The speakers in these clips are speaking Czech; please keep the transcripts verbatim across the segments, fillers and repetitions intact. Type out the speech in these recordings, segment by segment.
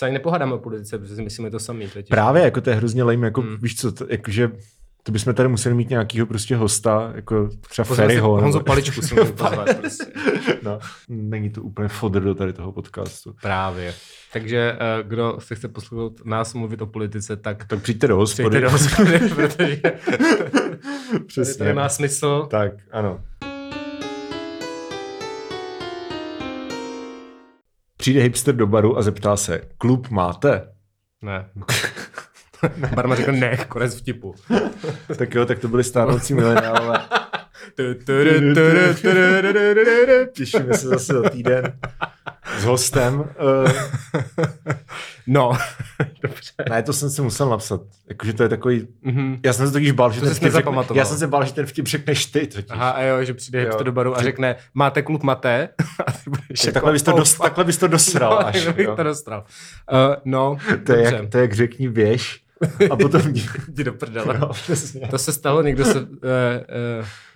se ani nepohádáme o politice, protože si myslíme to samý. To právě, jako to je hrozně lame, jako hmm. víš co, to, jakože to bychom tady museli mít nějakýho prostě hosta, jako třeba Feriho. Honzo nebo... Paličku si můžu pozvat prostě. No, není to úplně fodr do tady toho podcastu. Právě. Takže kdo se chce poslouchat nás mluvit o politice, tak... Tak přijďte do hospody. Přijďte do hospody, protože... Přesně. Tady to nemá smysl. Tak, ano. Přijde hipster do baru a zeptá se, klub máte? Ne. Barman řekl ne, konec vtipu. Tak jo, tak to byly stárnoucí mileniálové. Těšíme se zase za týden s hostem. No, dobře. Ne, to jsem si musel napsat. Jakože to je takový... Mm-hmm. Já jsem se totiž bál, že to ten vtip řekne... Já jsem se bál, že ten vtip řekneš ty totiž. Aha, a jo, že přijde hipster do baru a řekne, máte klub maté? A ty budeš jako... Takhle bys to, dos, takhle bys to dosral no, až. Bych to dosral. Uh, no, to je, jak, to je jak řekni běž. A potom jdi do prdele. No, to se stalo, někdo se, uh, uh,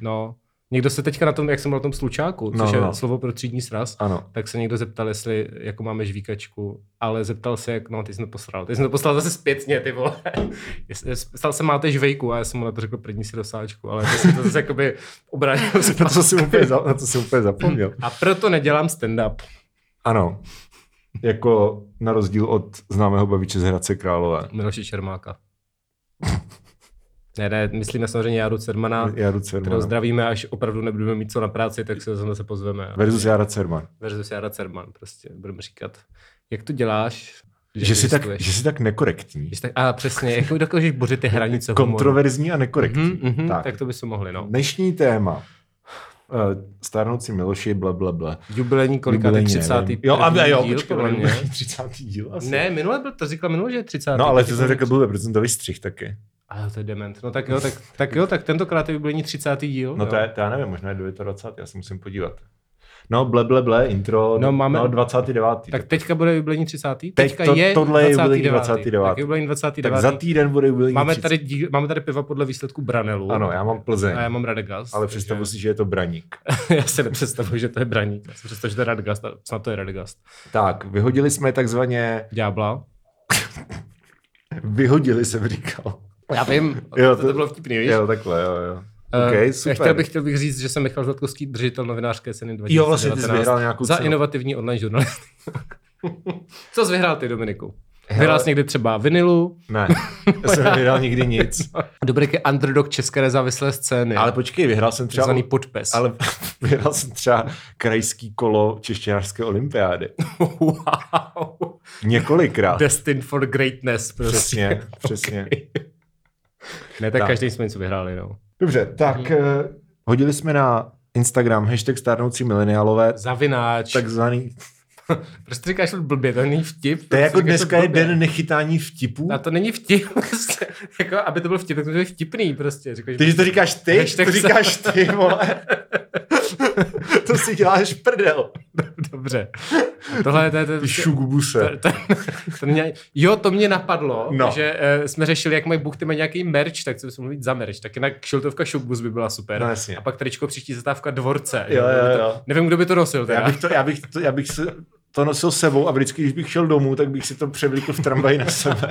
no, někdo se teďka na tom, jak jsem byl na tom slučáku, což no, no. je slovo pro třídní sraz, ano. Tak se někdo zeptal, jestli jako máme žvíkačku, ale zeptal se, jak, no ty jsi to poslal, ty jsi to poslal zase zpětně, ty vole. Stal se, máte žvejku a já jsem mu na to řekl, první si dosáčku, ale to jsem to zase jakoby obrátil. Na to jsem úplně, na to jsem úplně zapomněl. A proto nedělám stand-up. Ano. Jako na rozdíl od známého baviče z Hradce Králové. Miloše Čermáka. Ne, ne, myslíme samozřejmě Járu Cimrmana, kterého zdravíme, až opravdu nebudeme mít co na práci, tak se zase pozveme. Versus Jára Cimrman. Versus Jára Cimrman, prostě budeme říkat, jak to děláš, že, že, jsi, tak, že jsi tak nekorektní. Jsi tak, a přesně, jako dokážeš bořit ty hranice humoru. Kontroverzní a nekorektní. Mm-hmm, mm-hmm, tak. tak to by se mohli, no. Dnešní téma. Stárnoucí Miloši, blablabla. Jubilejní kolikátý třicátý Jo, a jo, počkej, třicátý díl asi. Ne, minule byl, to říkala minule, že je třicátý No, ale to jsem řekl blbě, protože jsem to vystřih taky. A to je dement. No tak jo, tak, tak jo, tak tentokrát je jubilejní třicátý díl. No to, je, to já nevím, možná je dvacátý devátý já se musím podívat. No, bleble, intro, no, máme, no dvacátý devátý Tak teďka bude jubilejní třicátý Teďka to, je tohle jubilejní dvacátý devátý Tak jubilejní dvacátý devátý Tak za týden bude jubilejní máme třicátý Tady, máme tady piva podle výsledku Branelu. Ano, já mám Plzeň. A já mám Radegast. Ale takže... představu si, že je to Braník. Já se nepředstavuji, že to je Braník. Já si představu, že to je Radegast. Snad to je Radegast. Tak, vyhodili jsme takzvaně... Ďábla. Vyhodili jsem říkal. Já vím, jo, to, to bylo vtipný, víš? Jo, takhle, jo, jo. Okay, super. Chtěl bych, chtěl bych říct, že jsem Michal Zlatkovský, držitel novinářské ceny dvacet devatenáct jo, vlastně za inovativní online žurnalistiku. Co jsi vyhrál ty, Dominiku? Vyhrál jsi někdy třeba vinilu? Ne, já jsem nevyhrál nikdy nic. Dobrý je underdog české nezávislé scény. Ale počkej, vyhrál jsem třeba... Takzvaný podpes. Ale vyhrál jsem třeba krajský kolo češtinářské olympiády. Wow. Několikrát. Destined for greatness. Prostě. Přesně, přesně. Okay. Ne, tak, tak. Každý jsme něco vyhráli, no. Dobře, tak hmm. eh, hodili jsme na Instagram hashtag stárnoucí mileniálové. Zavináč. Takzvaný. Prostě říkáš to blbě, to není vtip. To je jako dneska je den nechytání vtipů. A to není vtip. Prostě, jako, aby to byl vtip, tak to je vtipný prostě. Říkáš, ty, že to říkáš ty? To říkáš ty, vole. To si děláš prdel. Dobře. Tohle to je... To, šugubuse. To, to, to mě, jo, to mě napadlo, no. Že uh, jsme řešili, jak mají buchty, mají nějaký merch, tak co bychom mluvit za merch. Tak jinak šiltovka šugubus by byla super. No, a pak tričko příští zatávka dvorce. Jo, jo, jo. To, nevím, kdo by to nosil. Já bych, to, já, bych to, já bych se to nosil sebou a vždycky, když bych šel domů, tak bych si to převlíkl v tramvaji na sebe.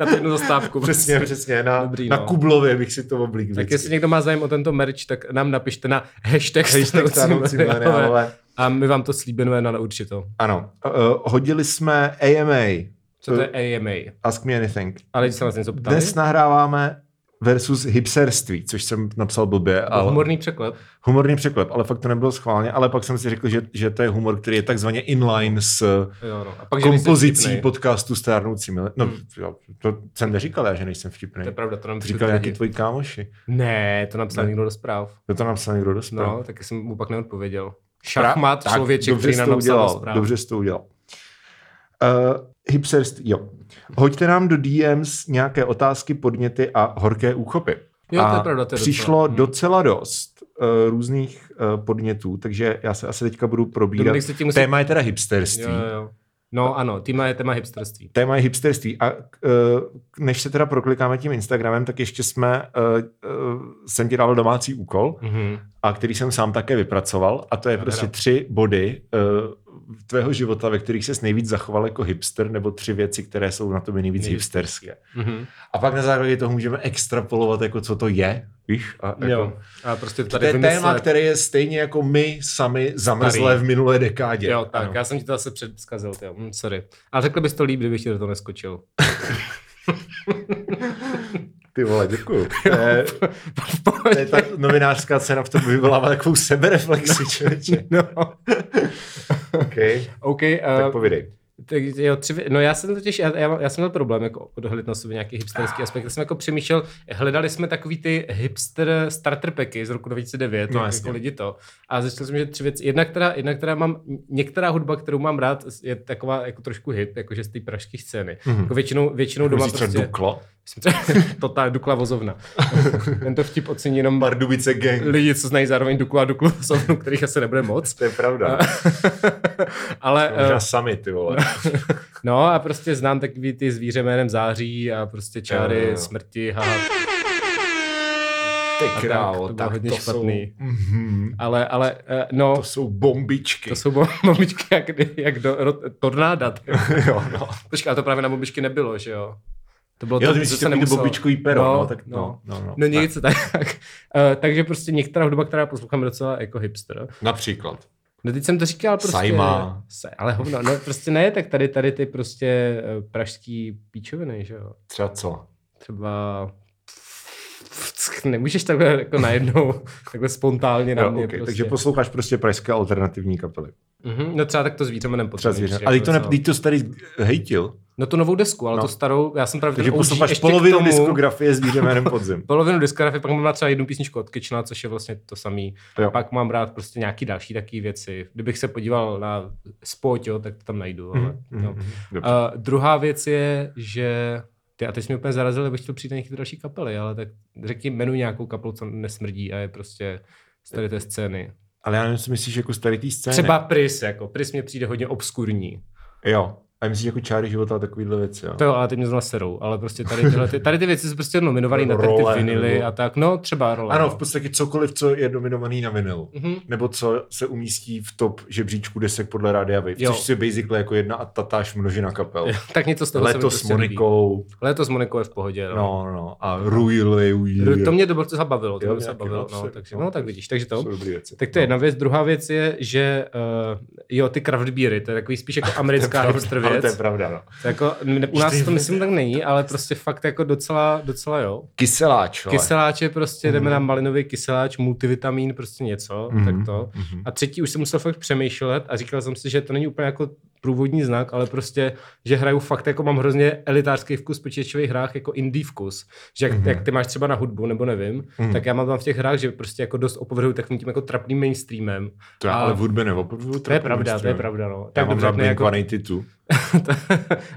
Na tu jednu zastávku. Přesně, prostě. Přesně. Na, Dobrý, na no. Kublově bych si to oblík. Tak jestli někdo má zájem o tento merch, tak nám napište na hashtag stárnoucí mileniálové. A my vám to slíbenujeme na určito. Ano. Uh, hodili jsme A M A. Co to je A M A? Ask me anything. Ale když se nás něco ptali? Dnes nahráváme versus hipsterství, což jsem napsal blbě. Ale... Humorný překlep. Humorný překlep, ale fakt to nebylo schválně, ale pak jsem si řekl, že, že to je humor, který je takzvaně inline s jo, no. A pak, kompozicí podcastu Stárnoucí mileniálové. No, hmm. jo, to jsem neříkal já, že nejsem vtipný. To je pravda, to nám říkal nějaký tvoji kámoši. Ne, to napsal ne. někdo do zpráv. To, to napsal někdo do zpráv. No, taky jsem mu pak neodpověděl. Šachmat pra... člověček, který nám napsal do zpráv. Dobře jsi to udělal. Uh, hipsterství, jo. Hoďte nám do D Ms nějaké otázky, podněty a horké úchopy. Jo, to je pravda, to je přišlo docela, docela dost uh, různých uh, podnětů, takže já se asi teďka budu probírat. Musí... Téma je teda hipsterství. Jo, jo. No ano, téma je téma hipsterství. Téma je hipsterství. A uh, než se teda proklikáme tím Instagramem, tak ještě jsme, uh, uh, jsem ti dal domácí úkol, mm-hmm. a který jsem sám také vypracoval, a to je no, prostě hra. tři body uh, tvého života, ve kterých ses nejvíc zachoval jako hipster, nebo tři věci, které jsou na tobě nejvíc, nejvíc hipsterské. Mm-hmm. A pak na základě toho můžeme extrapolovat, jako co to je, víš? A, jako, a prostě tady to je vymyslet... téma, které je stejně jako my sami zamrzlé v minulé dekádě. Jo, tak, ano. Já jsem ti to zase předskazil, tyjo, mm, sorry. Ale řekl bys to líp, kdybych ti do toho neskočil. Ty vole, děkuju. Je, to je ta novinářská cena v tom vyvolává takovou sebereflexi, člověče. No. OK, okay uh, tak povídej. Tak, jo, tři, no já jsem totiž, já, já, já jsem měl problém jako odhalit na sobě nějaký hipsterský aspekt. Já jsem jako přemýšlel, hledali jsme takový ty hipster starter packy z roku dva tisíce devět, no, jako lidi to. A začal jsem, že tři věci. Jedna, která, jedna, která mám, některá hudba, kterou mám rád, je taková jako trošku hip, jakože z té pražské scény. Mm-hmm. Jako většinou, většinou doma prostě... Myslíš třeba Dukla? Totál Dukla vozovna. Tento vtip ocení jenom Pardubice gang. Lidi, co znají zároveň Dukla a Duklu vozovnu, kterých asi nebude moc. To je pravda. Ale... Možná sami, ty vole. No a prostě znám takový ty zvíře jménem Září a prostě čáry, jo, jo. smrti, haha. Ty králo, tak to, tak hodně to špatný. Jsou... Mm-hmm. Ale, ale, no... To jsou bombičky. To jsou bombičky jak, jak do, tornáda. Jo, no. Počkej, ale to právě na bombičky nebylo, že jo? To bylo jo, to, co se nemuselo. Bobičkový pero, no, no, tak no. No, no, no, no nic, ne. tak. Uh, takže prostě některá hudba, která poslouchám, docela jako hipster. Například? No teď jsem to říkal prostě. Sajma. Se, ale hovno, no prostě ne, tak tady, tady ty prostě pražský píčoviny, že jo. Třeba co? Třeba... Nemůžeš takhle jako najednou, takhle spontánně na no, mě. Okay, prostě. Takže posloucháš prostě pražské alternativní kapely. Mm-hmm, no třeba tak to zvířeme nepotřebuješ. Zvíře. Ale jako teď to starý hejtil. No tu novou desku, ale no. to starou, já jsem právě... Takže posloucháš polovinu tomu, diskografie s dýřem jenom podzim. Polovinu diskografie, pak mám rád třeba jednu písničku od Kitchena, což je vlastně to samý. Jo. Pak mám rád prostě nějaký další takové věci. Kdybych se podíval na Spoť, jo, tak to tam najdu. Ale, mm-hmm. no. uh, druhá věc je, že... Ty, a teď jsi mě úplně zarazil, abych chtěl přijít na nějaké další kapely, ale tak řekni jmenuji nějakou kapelu, co nesmrdí a je prostě z tady té scény. Ale já nevím, co myslíš jako z tady té scény. Třeba Pris, jako Pris mě přijde hodně obskurní. Jo. A myslíš jako Čáry života a takovýhle věci, jo? To jo, ale ty mě zla serou, ale prostě tady tyhle, ty, tady ty věci jsou prostě nominovány na ty vinily a tak, no třeba role. Ano, v podstatě cokoliv, co je nominovaný na vinilu, mm-hmm. nebo co se umístí v top žebříčku desek podle Rádia Wave, což si basically jako jedna a tatáž množina kapel. Jo, tak něco z toho Léto se mi prostě s Monikou. Líbí. Léto s Monikou je v pohodě, no. No, no, a Ruily, Ruily. To mě dobře zabavilo, to mě zabavilo, no, takže, no, tak vidíš, takže to. Tak to je jedna věc, druhá věc je, že jo, ty craft beery, to je takový spíš jako americká hipster. Ale to je pravda, no. To jako, u nás to myslím tak není, ale prostě fakt jako docela, docela jo. Kyseláč, ale. Kyseláč je prostě, jdeme mm. na malinový kyseláč, multivitamin, prostě něco, mm. tak to. Mm. A třetí už jsem musel fakt přemýšlet a říkal jsem si, že to není úplně jako průvodní znak, ale prostě, že hraju fakt, jako mám hrozně elitářský vkus v počítačových hrách, jako indie vkus. Že jak, mm. jak ty máš třeba na hudbu, nebo nevím, mm. tak já mám tam v těch hrách, že prostě jako dost opovrhuji takovým tím jako trapným mainstreamem. To já, a... ale v hudbě neopovrhuji trapným. To je pravda, mainstream. To je pravda, no. Já tak mám rád jako...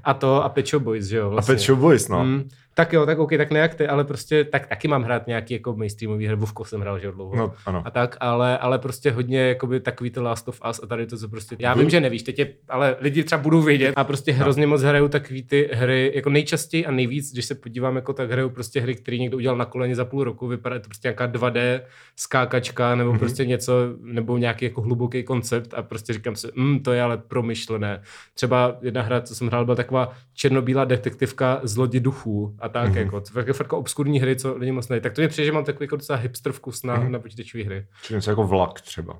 a to a Pet Shop Boys, že jo? Vlastně. A Pet Shop Boys, no. Mm. Tak jo, tak OK, tak nejak ty, ale prostě tak taky mám hrát nějaký jako mainstreamový hry, Vovko jsem hrál, že jo, dlouho. No, ano. A tak, ale, ale prostě hodně jakoby takový to Last of Us a tady to, co prostě, já vím, že nevíš, teď je, ale lidi třeba budou vědět a prostě hrozně no. moc hrajou takový ty hry, jako nejčastěji a nejvíc, když se podívám, jako tak hrajou prostě hry, které někdo udělal na koleně za půl roku, vypadá to prostě nějaká dvě dé skákačka nebo mm-hmm. prostě něco, nebo nějaký jako hluboký koncept a prostě říkám si, mm, to je ale promyšlené. Třeba jedna hra, co jsem hrál, byla taková černobílá detektivka z lodi duchů. A tak, mm-hmm. jako, to je fakt obskurní hry, co lidi moc nejí. Tak to mě přijde, že mám takový jako docela hipster vkus na, mm-hmm. na počítačové hry. Čiže něco jako Vlak třeba.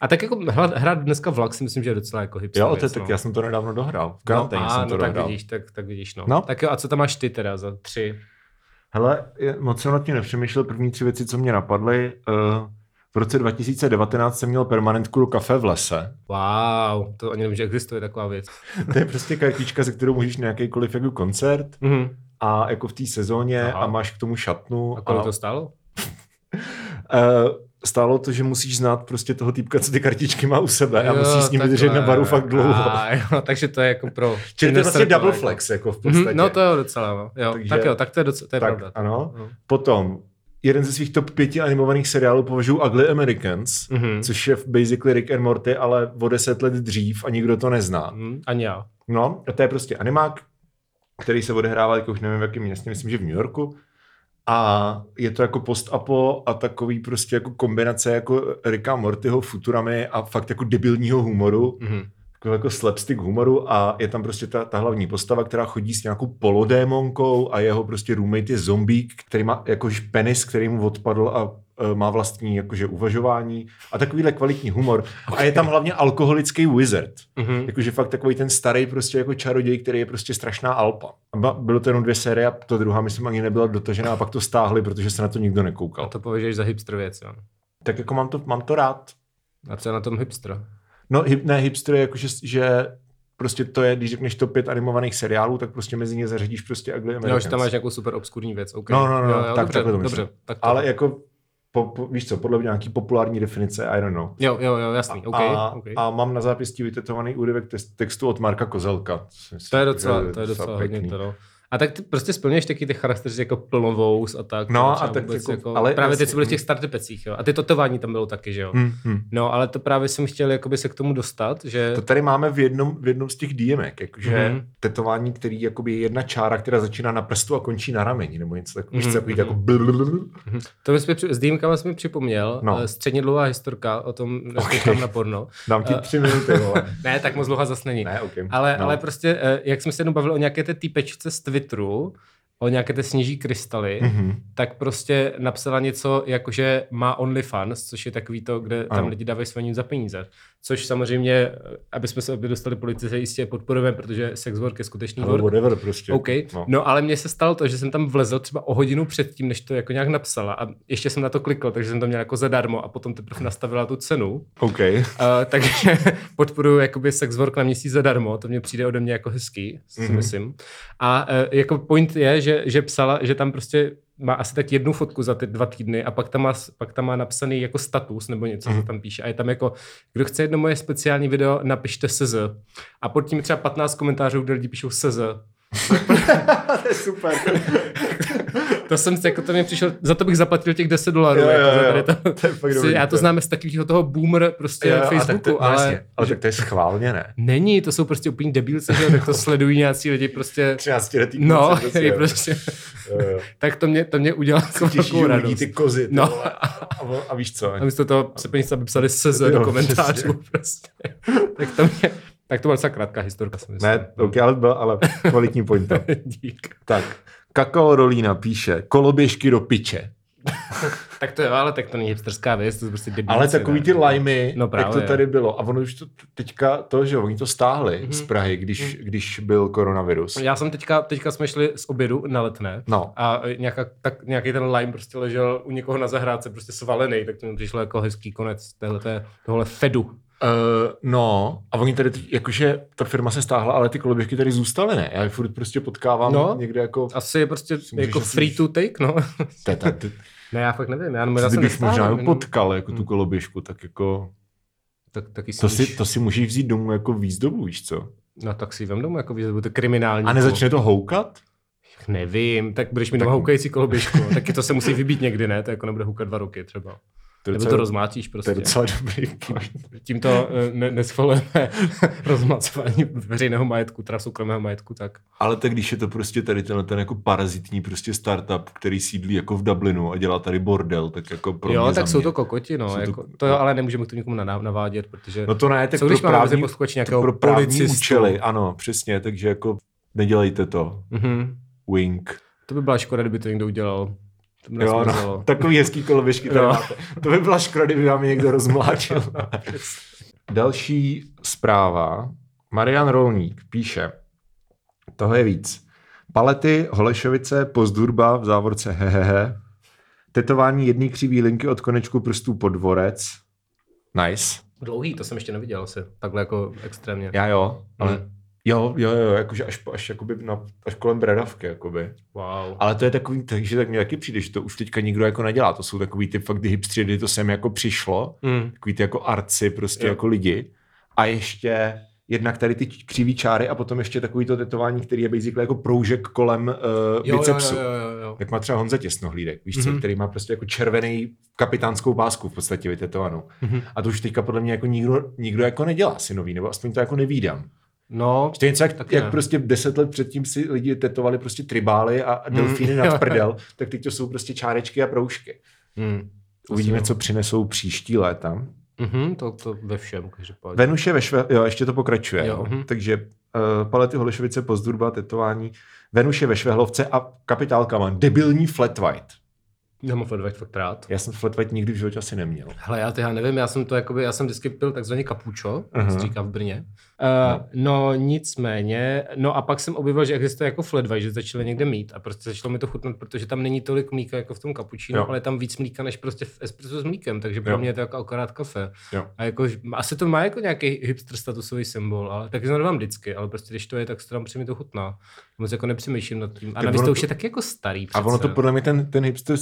A tak jako hrát dneska Vlak si myslím, že je docela jako hipster. Jo, to je, tak no. já jsem to nedávno dohrál. V karanténě no, jsem to no, dohrál. Tak vidíš, tak, tak vidíš, no. no. Tak jo, a co tam máš ty teda za tři? Hele, moc jsem nad tím nepřemýšlel. První tři věci, co mě napadly. Uh... V roce dva tisíce devatenáct jsem měl permanentku do Kafe v lese. Wow, to ani nevím, že existuje taková věc. To je prostě kartička, se kterou můžeš na jakýkoliv jako koncert mm-hmm. a jako v té sezóně Aha. a máš k tomu šatnu. A kolik a... to stálo? Stálo to, že musíš znát prostě toho týpka, co ty kartičky má u sebe jo, a musíš s ním vydržet na baru fakt dlouho. A, jo, takže to je jako pro... Čili to je vlastně double flex jako v podstatě. Mm-hmm, no to je docela, no. Jo, takže, tak jo, tak to je, docela, to je tak, pravda. Ano, no. Potom... Jeden ze svých top pěti animovaných seriálů považuji Ugly Americans, mm-hmm. což je basically Rick and Morty, ale o deset let dřív a nikdo to nezná. Mm, ani já. No, a to je prostě animák, který se odehrává, jako už nevím v jakém městě, myslím, že v New Yorku. A je to jako post-apo a takový prostě jako kombinace jako Ricka Mortyho, Futuramy a fakt jako debilního humoru. Mm-hmm. Takový jako slapstick humoru a je tam prostě ta, ta hlavní postava, která chodí s nějakou polodémonkou a jeho prostě roommate je zombík, který má jakož penis, který mu odpadl a e, má vlastní jakože uvažování a takovýhle kvalitní humor. Okay. A je tam hlavně alkoholický wizard. Mm-hmm. Jakože fakt takový ten starý prostě jako čaroděj, který je prostě strašná alpa. Bylo to jenom dvě série a to druhá myslím ani nebyla dotažená a pak to stáhli, protože se na to nikdo nekoukal. A to pověžeš za hipster věc, jo? Tak jako mám to, mám to rád. A co je na tom hipster? No ne, hipster je jako, že, že prostě to je, když řekneš to pět animovaných seriálů, tak prostě mezi ně zařadíš prostě Ugly Americans. No, tam máš jako super obskurní věc, okay. No, no, no, jo, jo, tak, dobře, takhle to myslím. Dobře, tak to. Ale jako, po, po, víš co, podle mě nějaký populární definice, I don't know. Jo, jo, jo, jasný, okay, a, okay. A mám na zápěstí vytetovaný úryvek textu od Marka Kozelka. To je docela, to je docela hodně teda. A tak ty prostě splňuješ taky ty charakteristiky jako plnovous a tak. No a tak jako, jako, ale právě jasný. Teď jsi byl v těch startupecích, jo. A ty totování tam bylo taky, že jo. Hmm, hmm. No, ale to právě jsem chtěl jakoby se k tomu dostat, že... To tady máme v jednom, v jednom z těch dé emek, jakože hmm. tetování, který jakoby je jedna čára, která začíná na prstu a končí na rameni, nebo něco takového. Hmm. Hmm. Jako hmm. To mi s dé emkama jsem mi připomněl, no. Středně dlouhá historka o tom, okay. Tam na porno. Dám ti tři minuty, vole. Ne, tak moc dlouhá zas není. Ne, okay. Ale, no. Ale prostě, jak jsme se jednou bavili o nějaké té týpečce z Twitteru, o nějaké té sněží krystaly, mm-hmm. tak prostě napsala něco jako, že má OnlyFans, což je takový to, kde tam ano. lidi dávají svaním za peníze. Což samozřejmě, aby jsme se dostali politice, jistě podporujeme, protože sex work je skutečný work. Whatever prostě. Okay. No. No ale mně se stalo to, že jsem tam vlezl třeba o hodinu předtím, než to jako nějak napsala a ještě jsem na to klikl, takže jsem to měl jako zadarmo a potom teprve nastavila tu cenu. Okay. Uh, takže podporuju jakoby sex work na měsíc zadarmo, to mně přijde ode mě jako hezký, si mm-hmm. myslím. A uh, jako point je, že, že psala, že tam prostě má asi tak jednu fotku za ty dva týdny a pak tam má, pak tam má napsaný jako status nebo něco, co tam píše. A je tam jako, kdo chce jedno moje speciální video, napište es zet. A pod tím třeba patnáct komentářů, kde lidi píšou es zet. To je super. To jsem si, jako to mě přišel, za to bych zaplatil těch deset dolarů. Jo, jo, jako jo, za tady to, to je fakt dobrý, já to znám z takového toho boomer prostě jo, Facebooku, to, ale... Vlastně, ale tak to je schválně, ne? Není, to jsou prostě úplně debilci, že? Tak to sledují nějací lidi prostě... třináctiletý no, prostě, prostě... Jo, jo. Tak to mě, to mě udělalo takovou radost. Lidí ty kozy, ty no. a, a, a víš co? A místo toho se peníze vypsali es zet do komentářů prostě. Tak to mě... Tak to byla docela krátká historka, jsem myslím. Ne, okay, ale byla ale kvalitní pointa. Dík. Tak, Kakao Rolína píše, koloběžky do piče. Tak to jo, ale tak to není hipsterská věc, to je prostě debilce. Ale takový ty lajmy, no jak to tady bylo. A ono už to teďka, to, že oni to stáhli mm-hmm. z Prahy, když, mm. když byl koronavirus. Já jsem teďka, teďka jsme šli z obědu na Letné no. a nějaká, tak, nějaký ten lime prostě ležel u někoho na zahrádce, prostě svalený, tak to mi přišlo jako hezký konec téhleté, tohle fedu. Uh, no, a oni tady, jakože ta firma se stáhla, ale ty koloběžky tady zůstaly, ne? Já je furt prostě potkávám no, někde jako... asi je prostě jako free to take, no. Teta, ty... Ne, já fakt nevím, já možná jsem nestáhl. Možná jen potkal, jako tu koloběžku, tak jako... Tak, taky si to, si, to si můžeš vzít domů jako výzdobu, víš co? No tak si vem domů jako výzdobu, to je kriminální. A nezačne to houkat? Nevím, tak budeš mít tak... doma houkající koloběžku, taky to se musí vybít někdy, ne? To jako nebude houkat dva roky třeba. To nebo docela, to rozmáčíš prostě. To je docela dobrý point. Tímto ne, neschvalujeme rozmacování veřejného majetku, teda soukromého majetku, tak. Ale tak když je to prostě tady tenhle ten jako parazitní prostě startup, který sídlí jako v Dublinu a dělá tady bordel, tak jako pro jo, mě tak jsou to kokoti, no. Jako, to, to jo, ale nemůžeme k tomu nikomu navádět, protože... No to ne, tak pro právní, pro právní účely, ano, přesně, takže jako nedělejte to. Mm-hmm. Wink. To by byla škoda, kdyby to někdo udělal. Jo, no, takový hezký koloběžky tady máte. To by byla škoda, kdyby vám někdo rozmláčil. Další zpráva. Marian Rolník píše, toho je víc. Palety, Holešovice, Pozdurba v závorce hehehe. Tetování jedné křivý linky od konečku prstů po dvorec. Nice. Dlouhý, to jsem ještě neviděl asi. Takhle jako extrémně. Já jo, ale... Hmm. Jo, jo, jo, jakože až, až, jakoby na, až kolem bradavky, jakoby. Wow. Ale to je takový, takže tak mě taky přijde, že to už teďka nikdo jako nedělá. To jsou takový ty fakt hipstři, kdy to sem jako přišlo, mm. takový ty jako arci prostě jo. Jako lidi. A ještě jednak tady ty křivý čáry a potom ještě takový to tetování, který je basically jako proužek kolem uh, jo, bicepsu. Jo, jo, jo, jo. Jak má třeba Honza Těsnohlídek, víš mm-hmm. co, který má prostě jako červený kapitánskou pásku v podstatě vytetovanou. Mm-hmm. A to už teďka podle mě jako nikdo, nikdo jako nedělá si nový, nebo aspoň to jako nevídám. No, stejně jak, jak prostě deset let předtím si lidi tetovali prostě tribály a delfíny hmm. nad prdel, tak teď to jsou prostě čárečky a proužky. Hmm. Uvidíme, co přinesou příští léta. Mm-hmm, to, to ve všem. Venuše ve Švehlovce, jo, ještě to pokračuje. Jo, mm-hmm. Takže uh, palety Holešovice, pozdurba, tetování, Venuše ve Švehlovce a kapitálka mám debilní flat white. Já mám flat white fakt rád. Já jsem flat white nikdy v životě asi neměl. Hele, já, já nevím, já jsem to jakoby, já jsem vždycky pil takzvaný kapučo, jak se říká v Brně. Uh, no. no nicméně, no a pak jsem objevil, že existuje jako flat white, že začali někde mít a prostě začalo mi to chutnat, protože tam není tolik mlíka jako v tom kapučínu, ale je tam víc mlíka než prostě v espresso s mlíkem, takže pro jo. mě je to jako akorát kafe. Jo. A jako, asi to má jako nějaký hipster statusový symbol, ale taky znamenám vždycky, ale prostě když to je, tak se tam přijde to chutná. Moc jako nepřemýšlím nad tím. A navíc to už je taky jako starý přece. A ono to podle mě ten, ten hipster...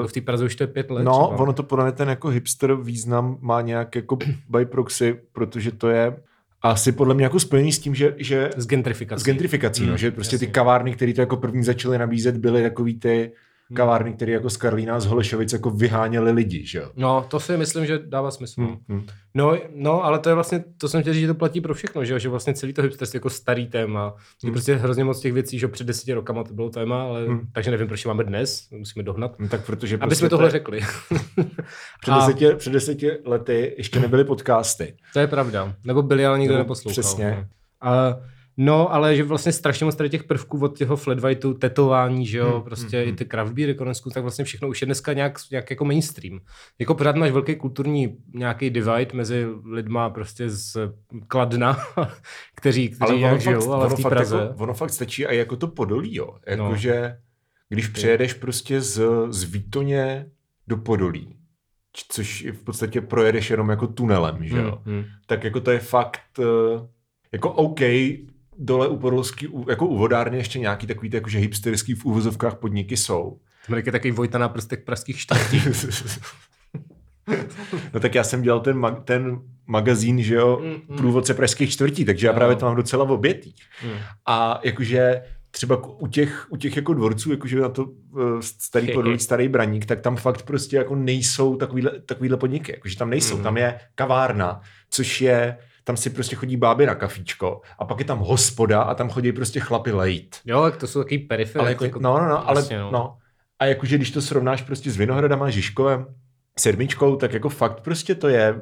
Uh, v té Praze už to je pět let. No, třeba. Ono to podle mě ten jako hipster význam má nějak jako by proxy, protože to je asi podle mě jako spojený s tím, že... že s gentrifikací. S gentrifikací, mm, no, že prostě jasný. Ty kavárny, které to jako první začaly nabízet, byly takový ty mm. kavárny, které jako z Karlína, z Holešovic jako vyháněly lidi, že jo? No, to si myslím, že dává smysl. Mm, mm. No, no, ale to je vlastně, to jsem chtěl říct, že to platí pro všechno, že, že vlastně celý to hipsterství jako starý téma. Je mm. prostě hrozně moc těch věcí, že před deseti rokama to bylo téma, ale mm. takže nevím, proč máme dnes, musíme dohnat. No, tak protože aby prostě jsme tohle te... řekli. před, a... deseti, před deseti lety ještě nebyly podcasty. To je pravda. Nebo byly, ale nikdo no, neposlouchal. Přesně. A... No, ale že vlastně strašně moc tady těch prvků od těho flat whiteu, tetování, že jo, hmm, prostě hmm, i ty craft beery konecku, tak vlastně všechno už je dneska nějak, nějak jako mainstream. Jako pořád máš velký kulturní nějaký divide mezi lidma prostě z Kladna, kteří, kteří nějak žijou, ale v té Praze. Jako, ono fakt stačí a jako to Podolí, jo. Jakože no. když přijedeš prostě z, z Vítoně do Podolí, což v podstatě projedeš jenom jako tunelem, že jo, hmm, hmm. tak jako to je fakt jako OK, dole u Podolský, jako u vodárně ještě nějaký takový, jakože hipsterský v uvozovkách podniky jsou. Marek je takový Vojta na prstek pražských štátí. No tak já jsem dělal ten, mag- ten magazín, že jo, mm, mm. průvodce pražských čtvrtí, takže já no. právě to mám docela obětý. Mm. A jakože třeba u těch, u těch jako dvorců, jakože na to starý Podolí, starý Braník, tak tam fakt prostě jako nejsou takovýhle, takovýhle podniky, jakože tam nejsou. Mm. Tam je kavárna, což je tam si prostě chodí báby na kafíčko a pak je tam hospoda a tam chodí prostě chlapi lejt. Jo, tak to jsou takový periferie. Jako, jako, no, no, no, vlastně, ale, no. no. A jakože když to srovnáš prostě s Vinohradama, Žižkovem, Sedmičkou, tak jako fakt prostě to je,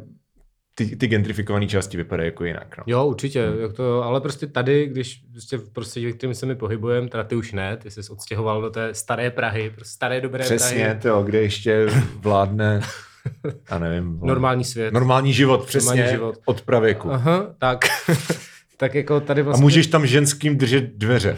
ty, ty gentrifikované části vypadají jako jinak. No. Jo, určitě, hmm. jak to, ale prostě tady, když prostě v prostředí, ve kterém se mi pohybujeme, teda ty už ne, ty jsi odstěhoval do té staré Prahy, prostě staré dobré Přesně, Prahy. Přesně, to, kde ještě vládne... A nevím, normální svět. Normální život, přesně, normální život. Od pravěku. Aha, tak. tak jako tady vlastně... A můžeš tam ženským držet dveře.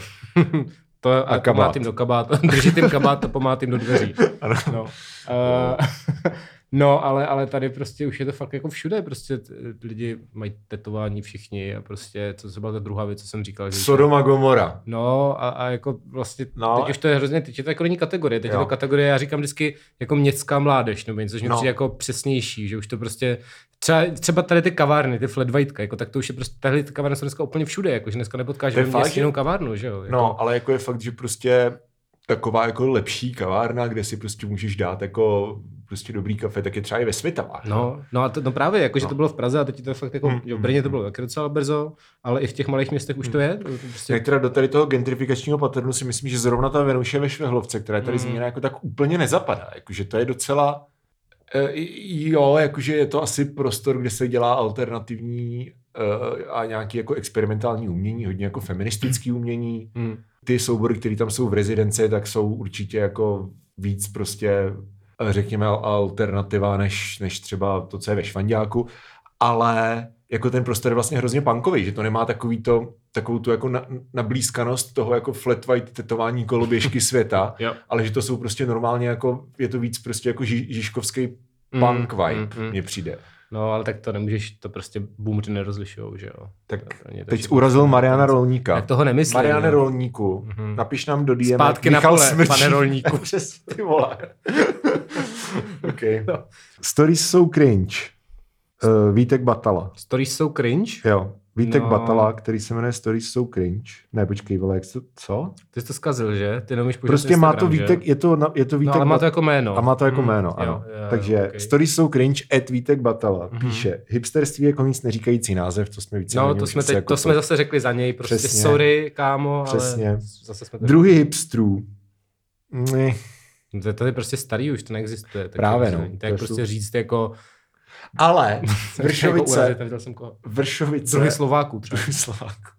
to je, a kabát. do kabát. Držet jim kabát a pomát jim do dveří. Ano. No. Uh, no, ale, ale tady prostě už je to fakt jako všude. Prostě lidi mají tetování všichni a prostě, co se byla ta druhá věc, co jsem říkal. Že Sodoma Gomora. No a, a jako vlastně, no. teď už to je hrozně, teď je to jako není kategorie. Teď jo. je to kategorie, já říkám vždycky jako městská mládež, nebo něco, což mě no. přijde jako přesnější, že už to prostě, třeba, třeba tady ty kavárny, ty flat white, jako tak to už je prostě, tahle ty kavárny jsou dneska úplně všude, jako že dneska nepotkáš jinou kavárnu, že jo. Jako. No, ale jako je fakt, že prostě taková jako lepší kavárna, kde si prostě můžeš dát jako prostě dobrý kafe, tak je třeba i ve Svitavách. No, no a to, no právě, jakože no. to bylo v Praze a teď to je fakt jako, mm, jo, v Brně to bylo taky docela brzo, ale i v těch malých městech už mm. to je. Prostě... Tak teda do tady toho gentrifikačního paternu si myslím, že zrovna ta Venuše ve Švehlovce, která je tady mm. zmíněna, jako tak úplně nezapadá, jakože to je docela, e, jo, jakože je to asi prostor, kde se dělá alternativní e, a nějaký jako experimentální umění, hodně jako feministický umění. Mm. Ty soubory, které tam jsou v rezidenci, tak jsou určitě jako víc prostě řekněme alternativa než, než třeba to, co je ve Švandáku, ale jako ten prostor je vlastně hrozně punkový, že to nemá takový to, takovou tu jako na, nablízkanost toho jako flat white tetování koloběžky světa, yep. ale že to jsou prostě normálně jako, je to víc prostě jako ži, žižkovský punk mm, vibe, mm, mně přijde. No, ale tak to nemůžeš, to prostě boomři nerozlišujou, že jo. Tak to teď urazil Mariana Rolníka. Tak toho nemyslím. Mariana Rolníku, mm-hmm. napiš nám do D M. Zpátky Michal na pole, Smrčí. Pane Rolníku. Přes ty vole. okay. no. Stories jsou cringe. Uh, Vítek Batala. Stories jsou cringe? Jo. Vítek no. Batala, který se jmenuje Stories So Cringe. Ne, počkej, vole, jak to, co? Ty jsi to zkazil, že? Ty nemůžeš použít prostě Instagram, má to Vítek, že? Je to, je to Vítek... No, ale má to jako jméno. A má to jako mm, jméno, ano. Jo, jo, takže okay. Stories So Cringe at Vítek Batala mm-hmm. píše hipsterství jako nic neříkající název, to jsme více... No, to jsme, teď, jako to jsme to... zase řekli za něj, prostě přesně, sorry, kámo, přesně. Ale... Zase jsme druhý hipstrů. To, to je prostě starý už, to neexistuje. Právě, no. To je prostě říct jako... Ale Vršovice, Vršovice, druhý Slováku, třeba. Druhý Slováku.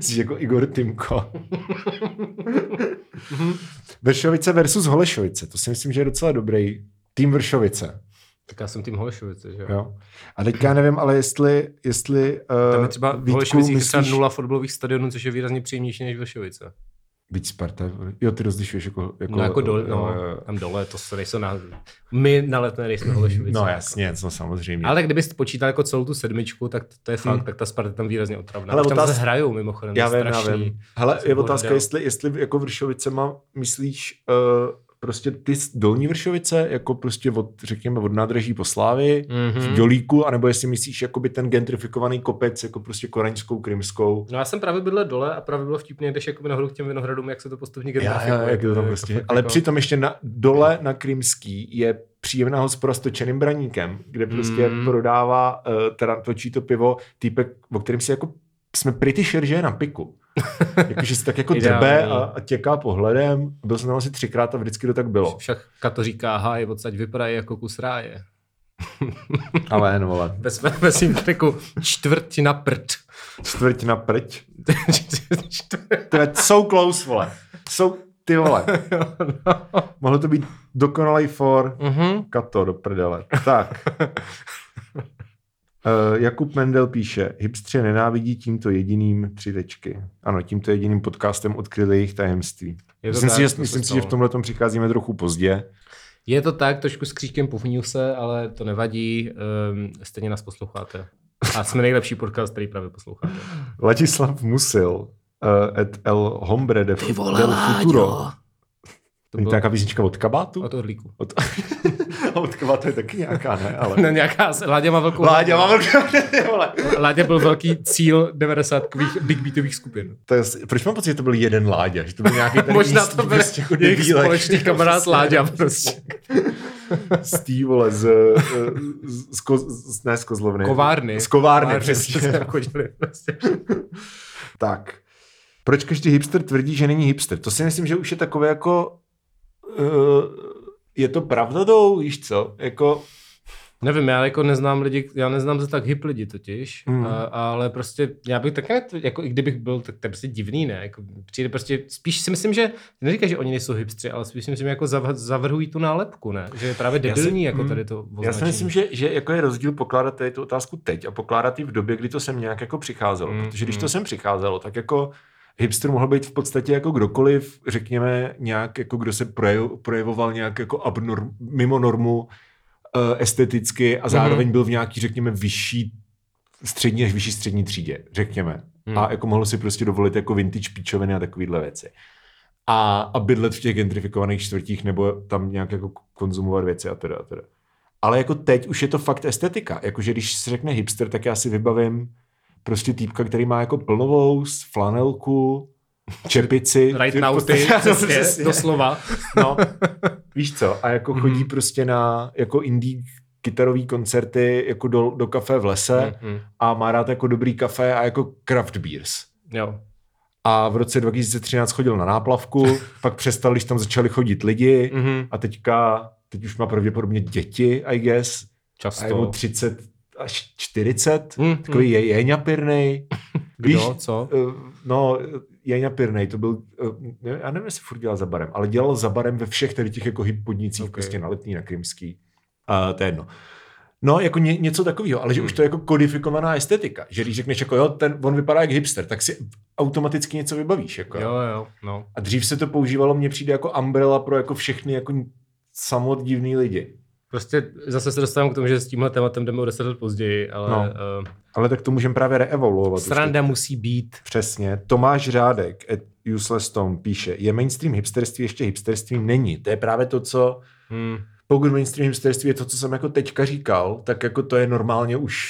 Jsi jako Igor Timko. Vršovice versus Holešovice, to si myslím, že je docela dobrý. Tým Vršovice. Tak já jsem tým Holešovice, že jo. jo. A teďka nevím, ale jestli, jestli uh, tam je třeba v Holešovicích myslíš... nula fotbalových stadionů, což je výrazně příjemnější než Vršovice. Byť Sparta, jo, ty rozlišuješ jako... jako no, jako dole, no, uh, tam dole, to se nejsou na... My na Letné nejsme Holešovice. No jasně, jako. No samozřejmě. Ale kdyby jsi počítal jako celou tu sedmičku, tak to je fakt, hmm. tak ta Sparta tam výrazně otravná. Ale otázka... Tam se hrajou mimochodem, já vím, strašný. Já vím. Hele, je otázka, jestli, jestli jako Vršovice má, myslíš, uh, prostě ty dolní Vršovice, jako prostě od, řekněme, od nádraží po Slávy, mm-hmm. v Dolíku, anebo jestli myslíš jakoby ten gentrifikovaný kopec, jako prostě koreňskou, krymskou. No já jsem právě bydlel dole a právě bylo vtipně, když jakoby nahoru k těm vinohradům, jak se to postupně gentrifikuje. Já, já, jak to tam prostě. Jako ale jako... přitom ještě na, dole na Krymský je příjemná hospoda s točeným Braníkem, kde prostě mm. prodává, uh, teda točí to pivo, týpek, o kterém si jako jsme Britisher, že je na piku. Jakože se tak jako drbe a těká pohledem. Byl jsem tam asi třikrát a vždycky to tak bylo. Však Kato říká, haj, odsaď vypadají jako kus ráje. Ale no, ale. Ve svém syntriku čtvrť na prd. Čtvrť na prd? To je so close, vole. So, ty vole. No. Mohlo to být dokonalý for mm-hmm. Kato do prdele. Tak. Jakub Mendel píše, hipstři nenávidí tímto jediným tři tečky. Ano, tímto jediným podcastem odkryli jejich tajemství. Je myslím tak, si, že, myslím si, že v tomhletom přicházíme trochu pozdě. Je to tak, trošku s křížkem povnil se, ale to nevadí, um, stejně nás posloucháte. A jsme nejlepší podcast, který právě posloucháte. Ladislav Musil, uh, et el hombre de futuro. To byla nějaká písnička od Kabátu? Od Orlíku. Od... od Kabátu je taky nějaká, ne? Ale... ne, nějaká. Láďa má velkou... Láďa má velkou... Láďa byl velký cíl devadesátkových big beatových skupin. To je... Proč mám pocit, že to byl jeden Láďa? Že to byl nějaký ten možná jistý, to byl prostě jejich společný kamarád Láďa prostě. Stý, vole, z... z, z, ko, z ne, z Kozlovny. Kovárny. Z Kovárny, Kovárny přesně. Chodili, prostě. Tak. Proč každý hipster tvrdí, že není hipster? To si myslím, že už je takové jako... je to pravda dou, víš co? Jako... Nevím, já jako neznám lidi, já neznám za tak hip lidi totiž, mm. a, ale prostě já bych také, jako i kdybych byl, tak to je prostě divný, ne? Jako, přijde prostě, spíš si myslím, že, neříkám, že oni nejsou hipstři, ale spíš si myslím, že jako zav, zavrhují tu nálepku, ne? Že je právě debilní, si, jako tady to označení. Já si myslím, že, že jako je rozdíl pokládat tady tu otázku teď a pokládat ji v době, kdy to sem nějak jako přicházelo, mm. protože když to sem přicházelo, tak jako... Hipster mohl být v podstatě jako kdokoliv, řekněme nějak, jako kdo se projevoval nějak jako abnorm, mimo normu uh, esteticky a zároveň mm-hmm. byl v nějaký, řekněme, vyšší střední až vyšší střední třídě, řekněme. Mm. A jako mohl si prostě dovolit jako vintage píčoviny a takovýhle věci. A, a bydlet v těch gentrifikovaných čtvrtích nebo tam nějak jako konzumovat věci a teda a teda. Ale jako teď už je to fakt estetika. Jakože když se řekne hipster, tak já si vybavím prostě týpka, který má jako plnovous, flanelku, čepici. Right now ty, prostě, doslova. No, víš co, a jako chodí mm-hmm. prostě na jako indie kytarový koncerty jako do, do kafe v lese mm-hmm. a má rád jako dobrý kafe a jako craft beers. Jo. A v roce dva tisíce třináct chodil na náplavku, pak přestal, když tam začali chodit lidi mm-hmm. a teďka, teď už má pravděpodobně děti, I guess. Často. A je mu třicet až čtyřicet, mm, takový mm. je, jeňapirnej. Kdo, víš, co? Uh, no, jeňapirnej, to byl, uh, nevím, já nevím, jestli furt dělal za barem, ale dělal za barem ve všech tady těch jako hip podnicích, okay. Prostě na Letný, na Krymský. Uh, to je jedno. No, jako ně, něco takového, ale že mm. už to je jako kodifikovaná estetika, že když řekneš jako jo, ten, on vypadá jak hipster, tak si automaticky něco vybavíš. Jako. Jo, jo, no. A dřív se to používalo, mně přijde jako umbrella pro jako všechny jako samodivný lidi. Prostě zase se dostávám k tomu, že s tímhle tématem jdeme o deset let později, ale... No, uh, ale tak to můžeme právě reevoluovat. Sranda musí být. Přesně. Tomáš Řádek, at Useless Tom, píše, je mainstream hipsterství ještě hipsterství? Není. To je právě to, co... Hmm. Pokud mainstream hipsterství je to, co jsem jako teďka říkal, tak jako to je normálně už...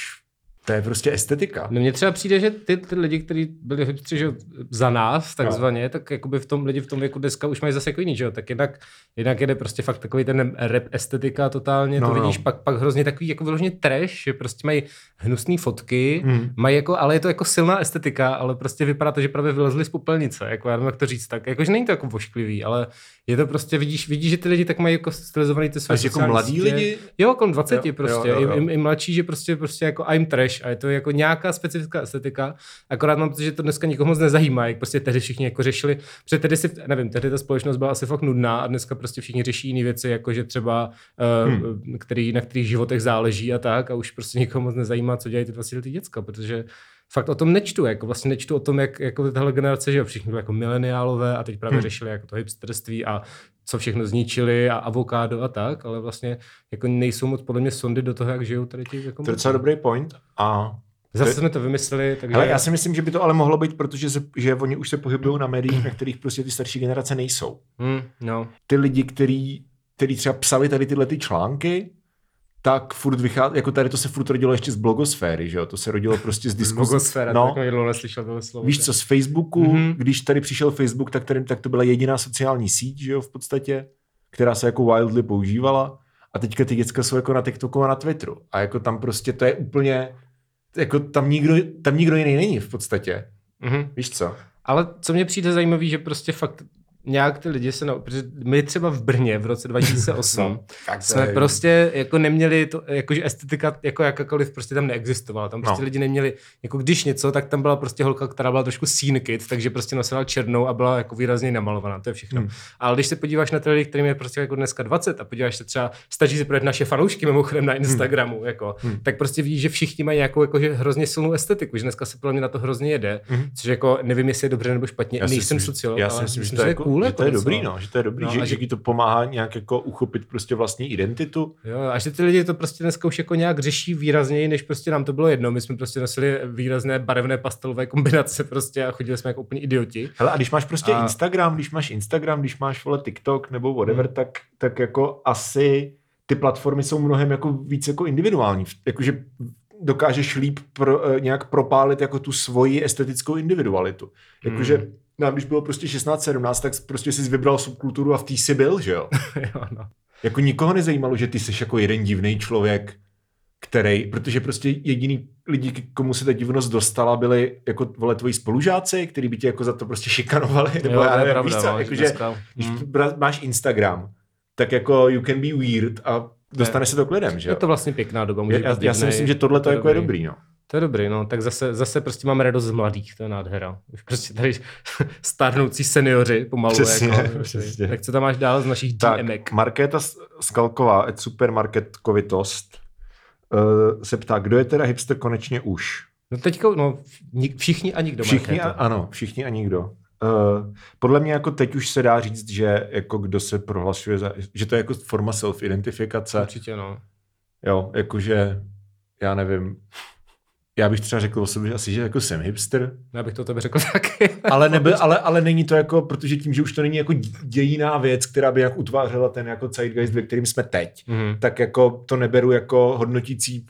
To je prostě estetika. No mně třeba přijde, že ty, ty lidi, kteří byli hipstři, že za nás takzvaně, no. tak jakoby v tom lidi v tom věku dneska už mají zase jako jiný, že jo? Tak jednak, jednak jede prostě fakt takový ten rap estetika totálně, no, to vidíš, no. pak, pak hrozně takový jako vyloženě trash, že prostě mají hnusné fotky, mm. mají jako, ale je to jako silná estetika, ale prostě vypadá to, že právě vylezli z popelnice, jako já nevím, jak to říct, tak jakože není to jako vošklivý, ale je to prostě, vidíš, vidíš, že ty lidi tak mají jako stylizovaný ty své sociální jako mladí sítě. Lidi? Jo, kolem dvacet jo, prostě, jo, jo, jo. I, i, i mladší, že prostě, prostě jako I'm trash a je to jako nějaká specifická estetika, akorát mám to, že to dneska nikoho moc nezajímá, jak prostě tehdy všichni jako řešili, protože tehdy si, nevím, tehdy ta společnost byla asi fakt nudná a dneska prostě všichni řeší jiné věci, jako že třeba hmm. který, na kterých životech záleží a tak a už prostě nikoho moc nezajímá, co dělají ty dvacetiletí děcka, protože fakt o tom nečtu, jako vlastně nečtu o tom, jak jako tahle generace, že všichni byli jako mileniálové a teď právě hmm. řešili jako to hipsterství a co všechno zničili a avokádo a tak, ale vlastně jako nejsou moc podle mě sondy do toho, jak žijou tady ti jako. To je docela dobrý point. A zase jsme to vymysleli, takže ale já si myslím, že by to ale mohlo být, protože se, že oni už se pohybují na médiích, na kterých prostě ty starší generace nejsou. Hmm, no. Ty lidi, kteří kteří třeba psali tady tyhle ty články, tak furt vychází, jako tady to se furt rodilo ještě z blogosféry, že jo, to se rodilo prostě z diskuzí. Blogosféra, no, to jako neslyšel tohle slovo. Víš co, z Facebooku, mm-hmm. když tady přišel Facebook, tak, tady, tak to byla jediná sociální síť, že jo, v podstatě, která se jako wildly používala a teďka ty děcka jsou jako na TikToku a na Twitteru a jako tam prostě to je úplně, jako tam nikdo, tam nikdo jiný není v podstatě, mm-hmm. víš co. Ale co mě přijde zajímavý, že prostě fakt nějak ty lidi se na, my třeba v Brně v roce dva tisíce osm jsme je. prostě jako neměli to, jakože estetika jako jakákoliv prostě tam neexistovala. Tam prostě no. lidi neměli, jako když něco, tak tam byla prostě holka, která byla trošku scene kid, takže prostě nosila černou a byla jako výrazně namalovaná, to je všechno. Hmm. Ale když se podíváš na ty lidi, kterým je prostě jako dneska dvacet a podíváš se třeba, stačí si projet naše fanoušky mimochodem na Instagramu, hmm. jako, hmm. tak prostě vidíš, že všichni mají nějakou jakože hrozně silnou estetiku, že dneska se pro mě na to hrozně jede, hmm. což jako nevím, jestli je dobře nebo špatně, já nejsem sociolog, ale myslím, že to je cool. Že to je dobrý, no, že to je dobrý, no, že, že ti to pomáhá nějak jako uchopit prostě vlastní identitu. Jo, a že ty lidi to prostě dneska už jako nějak řeší výrazněji, než prostě nám to bylo jedno. My jsme prostě nosili výrazné barevné pastelové kombinace prostě a chodili jsme jako úplně idioti. Hele, a když máš prostě a... Instagram, když máš Instagram, když máš vole TikTok nebo whatever, hmm. tak, tak jako asi ty platformy jsou mnohem jako víc jako individuální, jakože dokážeš líp pro, nějak propálit jako tu svoji estetickou individualitu. Jakože hmm. nám, když bylo prostě šestnáct sedmnáct, tak prostě jsi vybral subkulturu a v té jsi byl, že jo? Jo, no. Jako nikoho nezajímalo, že ty jsi jako jeden divný člověk, který, protože prostě jediný lidi, komu se ta divnost dostala, byli jako, vole, tvoji spolužáci, kteří by tě jako za to prostě šikanovali, nebo jo, já nevím, pravda, víš co, jako, že, když hmm. máš Instagram, tak jako you can be weird a dostane se to k lidem, že jo? Je to vlastně pěkná doba. Může já, být já si myslím, že tohle to jako dobrý. je dobrý, no. To je dobrý, no, tak zase, zase prostě máme radost z mladých, to je nádhera. Už prostě tady stárnoucí seniori pomalu. Přesně, jako, přesně. Tak co tam máš dál z našich DMek? Tak, Markéta Skalková, et supermarketkovitost, uh, se ptá, kdo je teda hipster konečně už? No teďka, no, všichni a nikdo. Všichni a, ano, všichni a nikdo. Uh, podle mě jako teď už se dá říct, že jako kdo se prohlašuje za, že to je jako forma self-identifikace. Určitě, no. Jo, jakože, já nevím, já bych třeba řekl o sobě asi, že jako jsem hipster. Já bych to tebe řekl taky. ale, nebyl, ale, ale není to jako, protože tím, že už to není jako dějiná věc, která by jak utvářela ten jako zeitgeist, ve kterým jsme teď, mm-hmm. tak jako to neberu jako hodnotící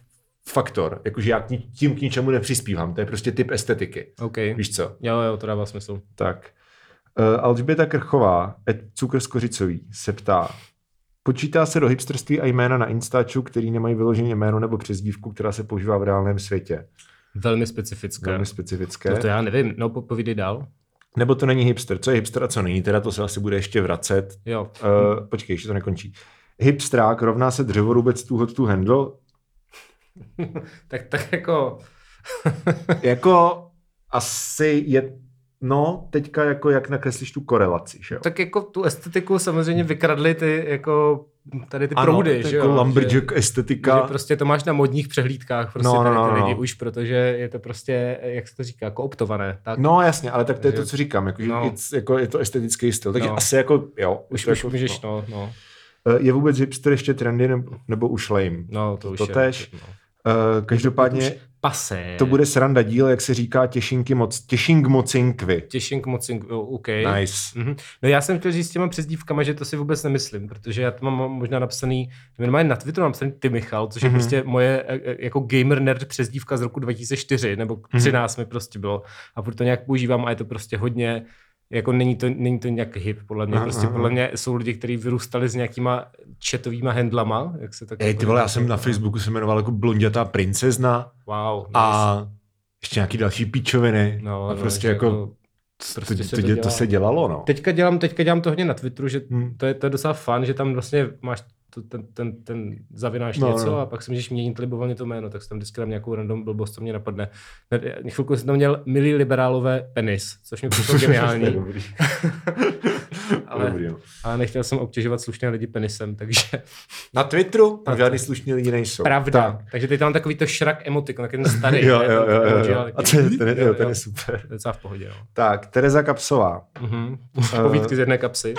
faktor. Jakože já tím k ničemu nepřispívám. To je prostě typ estetiky. Okay. Víš co? Jo, jo, to dává smysl. Tak. Uh, Alžběta Krchová, cukr z kořicový, se ptá, počítá se do hipsterství a jména na Instaču, který nemají vyloženě jméno nebo přezdívku, která se používá v reálném světě. Velmi specifické. Velmi specifické. To, to já nevím, no povídej dál. Nebo to není hipster. Co je hipster a co není, teda to se asi bude ještě vracet. Jo. Uh, počkej, ještě to nekončí. Hipstrák rovná se dřevorubec tu hot tu handle. tak, tak jako... jako asi je... No, teďka jako jak nakreslíš tu korelaci, že jo? Tak jako tu estetiku samozřejmě vykradly ty jako tady ty ano, proudy, že jo? Ano, lumberjack estetika. Že prostě to máš na modních přehlídkách prostě no, tady ty no, lidi no. už, protože je to prostě, jak se to říká, kooptované. Tak? No jasně, ale tak to je to, co říkám, jako, no. je, jako je to estetický styl, takže no. asi jako jo. Už, už jako, můžeš, no. no. no. Je vůbec hipster ještě trendy nebo, nebo už lame? No, to, to už to je. Tež. No. Uh, každopádně pasé. To bude sranda díl, jak se říká těšinky moc, těšink mocinkvy. Těšink mocinkvy, ok. Nice. Mm-hmm. No já jsem chtěl říct s těma přezdívkama, že to si vůbec nemyslím, protože já to mám možná napsaný, minimálně na Twitteru napsaný Ty Michal, což je mm-hmm. prostě moje jako gamer nerd přezdívka z roku dva tisíce čtyři nebo třináct mm-hmm. mi prostě bylo a proto nějak používám a je to prostě hodně jako není to, není to nějak hip, podle mě. Prostě aha, podle mě jsou lidi, kteří vyrůstali s nějakýma chatovýma handlama. Jak se tak Ej, ty vole, já jsem na Facebooku se jmenoval jako blondětá princezna. Wow. A nice. Ještě nějaký další píčoviny. No, a prostě no, jako... jako prostě to, se to, to, to se dělalo, no. Teďka dělám, teďka dělám to hodně na Twitteru, že hmm. to, je, to je docela fun, že tam vlastně máš to, ten, ten, ten zavináš no, něco no. a pak si můžeš měnit libovolně to jméno, tak si tam vždycky dám nějakou random blbost, co mě napadne. Chvilku jsem tam měl milí liberálové penis, což mě přišlo geniální. Dobrý. ale, Dobrý, jo. ale nechtěl jsem obtěžovat slušné lidi penisem, takže... Na Twitteru tam žádný slušní lidi nejsou. Pravda. Tak. Takže teď tam takový to šrak emotikon, tak ten starý. jo, jo, jo, jo, jo. A ten, ten, jo, ten je super. To je docela v pohodě. Jo. Tak, Tereza Kapsová. Uh-huh. Povídky z jedné kapsy.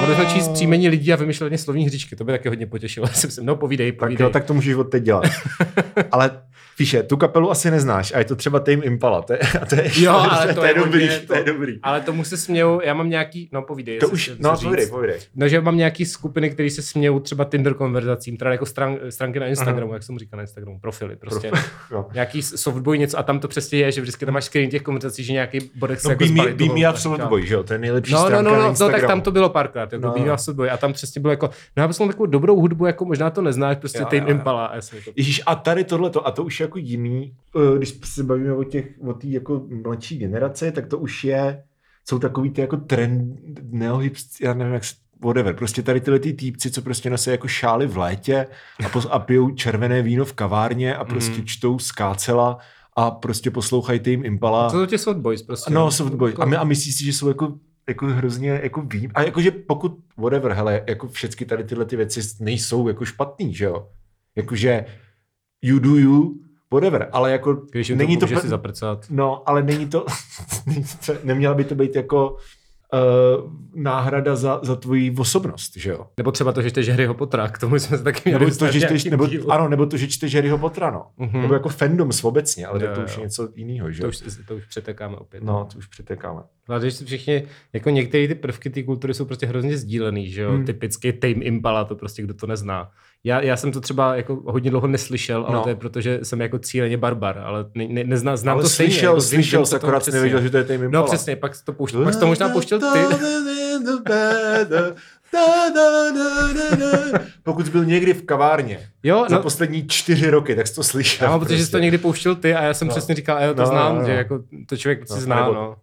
Budu začít s příjmení lidí a vymýšlet slovní hříčky, to by taky hodně potěšilo. Já jsem se mnou povídej, povídej. Tak jo, tak to můžeš od teď dělat. Ale píše, tu kapelu asi neznáš a je to třeba Tame Impala. To je, to je, jo, ale to, to, je, je dobrý, hodně, to je dobrý. Ale tomu se smějou, já mám nějaký, no povídej. To už, no povídej, povídej. No, že mám nějaký skupiny, které se smějou třeba Tinder konverzacím, teda jako strán, stránky na Instagramu, uh-huh. jak jsem říkal na Instagramu, profily prostě. Profi, no. Nějaký softboy něco a tam to přesně je, že vždycky tam máš screen těch konverzací, že nějaký bodek se no, jako spali. Be me up softboy, že jo, to je nejlepší stránka na Instagramu. No, tak tam to bylo párkrát, jako bývá softboy a tam přesně bylo jako, no já bych takovou dobrou hudbu, jako možná to neznáš, prostě Tame Impala. Ježíš, a tady tohleto, a to už jako jiný, když se bavíme o těch, o té jako mladší generace, tak to už je, jsou takový ty jako trend, neohipsci, já nevím jak se, whatever, prostě tady tyhle ty týpci, co prostě nosí jako šály v létě a, pos, a pijou červené víno v kavárně a prostě mm. čtou z Kácela a prostě poslouchají Tame Impala. Co to tě softboys prostě? No, softboys. A, my, a myslíš si, že jsou jako jako hrozně, jako vím, a jakože pokud whatever, hele, jako všechny tady tyhle ty věci nejsou jako špatný, že jo? Jakože you do you, whatever, ale jako když není to, to pr- si zaprcat. No, ale není to, neměla by to být jako uh, náhrada za, za tvoji osobnost, že jo? Nebo třeba to, že čteš Harryho Pottera, k tomu jsme se taky měli nebo to, že čteš, nebo, ano, nebo to, že čteš Harryho Pottera, no. Uh-huh. Nebo jako fandom svobecně, ale jo, to, to už je něco jiného, že jo? To už, to už přetekáme opět. No, to už přetekáme. Ale že všichni, jako některé ty prvky té kultury jsou prostě hrozně sdílený, že jo? Hmm. Typicky Tame Impala, to prostě kdo to nezná. Já, já jsem to třeba jako hodně dlouho neslyšel, ale no. to je proto, že jsem jako cíleně barbar, ale ne, ne, nezná, znám ale to stejně. Slyšel, jako slyšel, jsem akorát nevěděl, že to je Tame Impala. No přesně, pak to, poušť, pak to možná pouštěl ty. Pokud byl někdy v kavárně jo, za no, poslední čtyři roky, tak jsi to slyšel. Já mám, protože prostě. jsi to někdy pouštěl ty a já jsem no. přesně říkal, já to no, znám, no, že jako to člověk no, si zná. Nebo... No.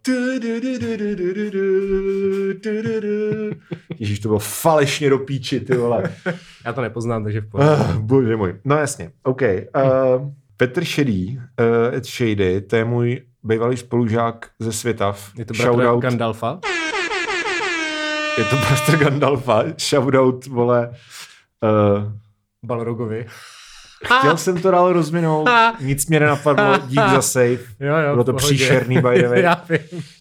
Ježíš, to bylo falešně do píči, ty vole. Já to nepoznám, takže v pohodě. Uh, bože můj. No jasně, OK. Uh, Petr Šedý, uh, Ed Shady, to je můj bývalý spolužák ze Světav. Je to bratr Gandalfa? Je to bratr Gandalfa, shoutout, vole. Uh, Balrogovi. Chtěl jsem to dál rozminout, nic mě nenapadlo, dík za save. Jo, jo, bylo to příšerný, by the way.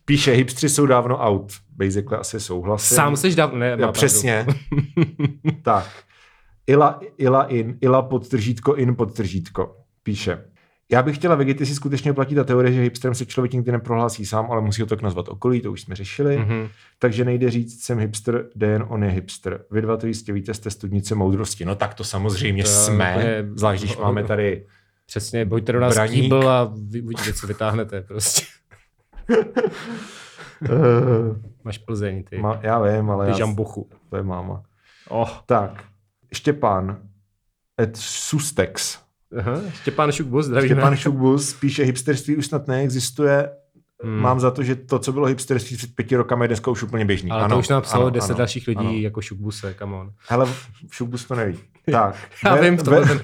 Píše, hipstři jsou dávno out. Basically asi souhlasím. Sám seš dávno. Ne, jo, přesně. Tak. Ila, ila in, ila podtržítko in podtržítko. Píše. Já bych chtěla vědět, jestli skutečně platí ta teorie, že hipsterem se člověk nikdy neprohlásí sám, ale musí ho tak nazvat okolí, to už jsme řešili. Mm-hmm. Takže nejde říct, jsem hipster, jde jen on je hipster. Vy dva to jistě víte, jste studnice moudrosti. No tak to samozřejmě to jsme, zvlášť když máme tady přesně, buďte do nás Braník. Kýbl a vy uvidíte, co vytáhnete prostě. Máš Plzeň, ty. Ma, já vím, ale ty já... Žambochu. To je máma. Oh. Tak, Štěpán, et Sustex. Aha, Štěpán Šukbus, zdravíme. Štěpán Šukbus píše, hipsterství už snad neexistuje. Hmm. Mám za to, že to, co bylo hipsterství před pěti rokama, je dneska už úplně běžný. Ale ano, to už napsalo ano, deset ano, dalších lidí ano. jako Šukbuse, come on. Hele, Šukbus to neví. Tak. Já Ver, vím, to Ver, ten...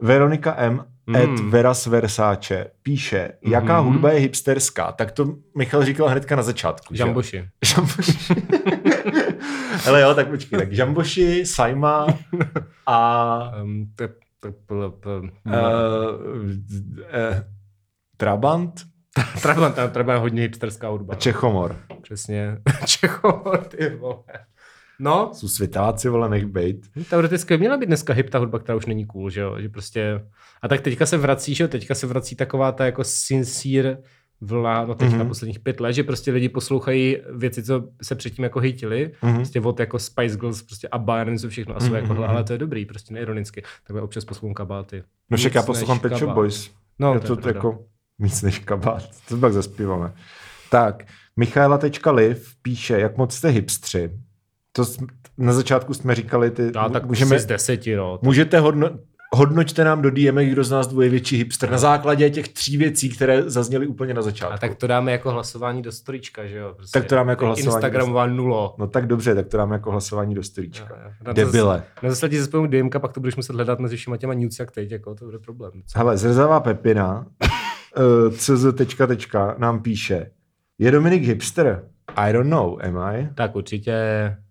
Veronika M. Mm. Ed Veras Versace píše, jaká mm. hudba je hipsterská. Tak to Michal říkal hnedka na začátku. Žamboshi. Žamboshi. Hele jo, tak počkej. Tak Žamboshi, Saima a... Um, t- Uh, uh, Trabant? Trabant, tam Trabant je hodně hipsterská hudba. Čechomor. Přesně. Čechomor, ty vole. No. Susvětáci, vole, nech bejt. Teoreticky měla být dneska hip ta hudba, která už není cool, že jo? Že prostě... A tak teďka se vrací, že jo? Teďka se vrací taková ta jako sincere vlna, no teďka mm-hmm. posledních pět let, že prostě lidi poslouchají věci, co se předtím jako hejtili, mm-hmm. prostě od jako Spice Girls, prostě Abba, něco všechno a jsou mm-hmm. jako, ale to je dobrý, prostě neironicky. Takhle občas poslouchám Kabáty. No však já poslouchám Pet Shop Boys. No, je to, to jako víc než Kabát. To pak zazpíváme. Tak, Michaela tečka liv píše, jak moc jste hipstři. To jsme, na začátku jsme říkali, ty, já, tak můžeme, z deseti, no, tak. Můžete hodno, hodnoťte nám do D M, kdo z nás dvoje větší hipster, na základě těch tří věcí, které zazněly úplně na začátku. A tak to dáme jako hlasování do storíčka, že jo? Prostě, tak to dáme jako hlasování. Instagramová nulo. No tak dobře, tak to dáme jako hlasování do storíčka. Debile. Na zásadě se spojím D M, pak to budeš muset hledat mezi všema těma nudes, jak teď, jako to bude problém. Co? Hele, zrzavá Pepina cz tečka tečka nám píše, je Dominik hipster? I don't know, am I? Tak určitě.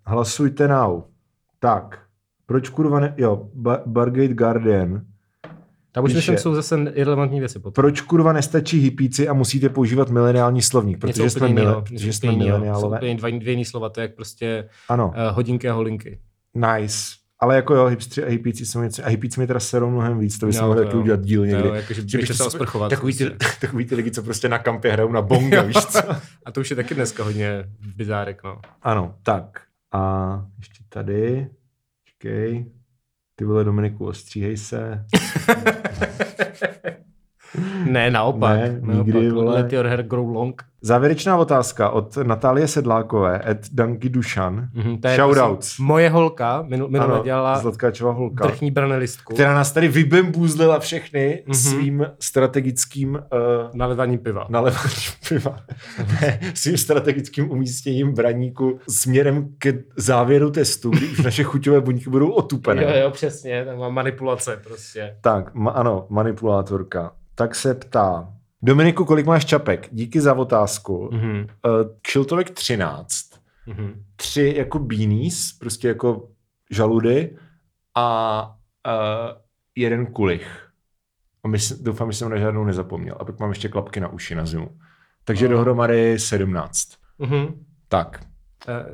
Hlasujte now. Tak. Proč kurva ne... Jo, Bar- Bargate Guardian. Tam už myslím, jsou zase irrelevantní věci. Potom. Proč kurva nestačí hippíci a musíte používat mileniální slovník? Protože jsme, mile, protože jsme mileniálové. Jsou úplně dvě jiný slova, to je jak prostě ano. Uh, hodinky a holinky. Nice. Ale jako jo, hipstři a hippíci jsou něco... A hippíci mi teda serou mnohem víc, to by no, se mohli taky udělat díl někdy. No, jakože bych se osprchovat. Takový ty, takový ty lidi, co prostě na kampě hrajou na bonga, víš co? A to už je taky dneska hodně bizárek, no. Ano, tak. A ještě tady, čekej, ty vole Dominiku, ostříhej se. ne, naopak. Ne, nikdy, vole. Let your hair grow long. Závěrečná otázka od Natálie Sedlákové, at Danky Dušan. Mm-hmm, shoutouts. Moje holka, minul, minulé dělala Zlatkáčová holka, vrchní branelistku, která nás tady vybembůzlila všechny mm-hmm. svým strategickým... Uh, naleváním piva. Naleváním piva. Ne, svým strategickým umístěním Braníku směrem k závěru testu, kdy už naše chuťové buňky budou otupené. Jo, jo, přesně, tam má manipulace prostě. Tak, ma, ano, manipulátorka. Tak se ptá... Dominiku, kolik máš čapek? Díky za otázku. Mm-hmm. Kšiltovek třináct. Mm-hmm. Tři jako beanies, prostě jako žaludy a uh, jeden kulich. A mysl, doufám, že jsem na žádnou nezapomněl. A pak mám ještě klapky na uši na zimu. Takže oh. dohromady sedmnáct. Mm-hmm. Tak.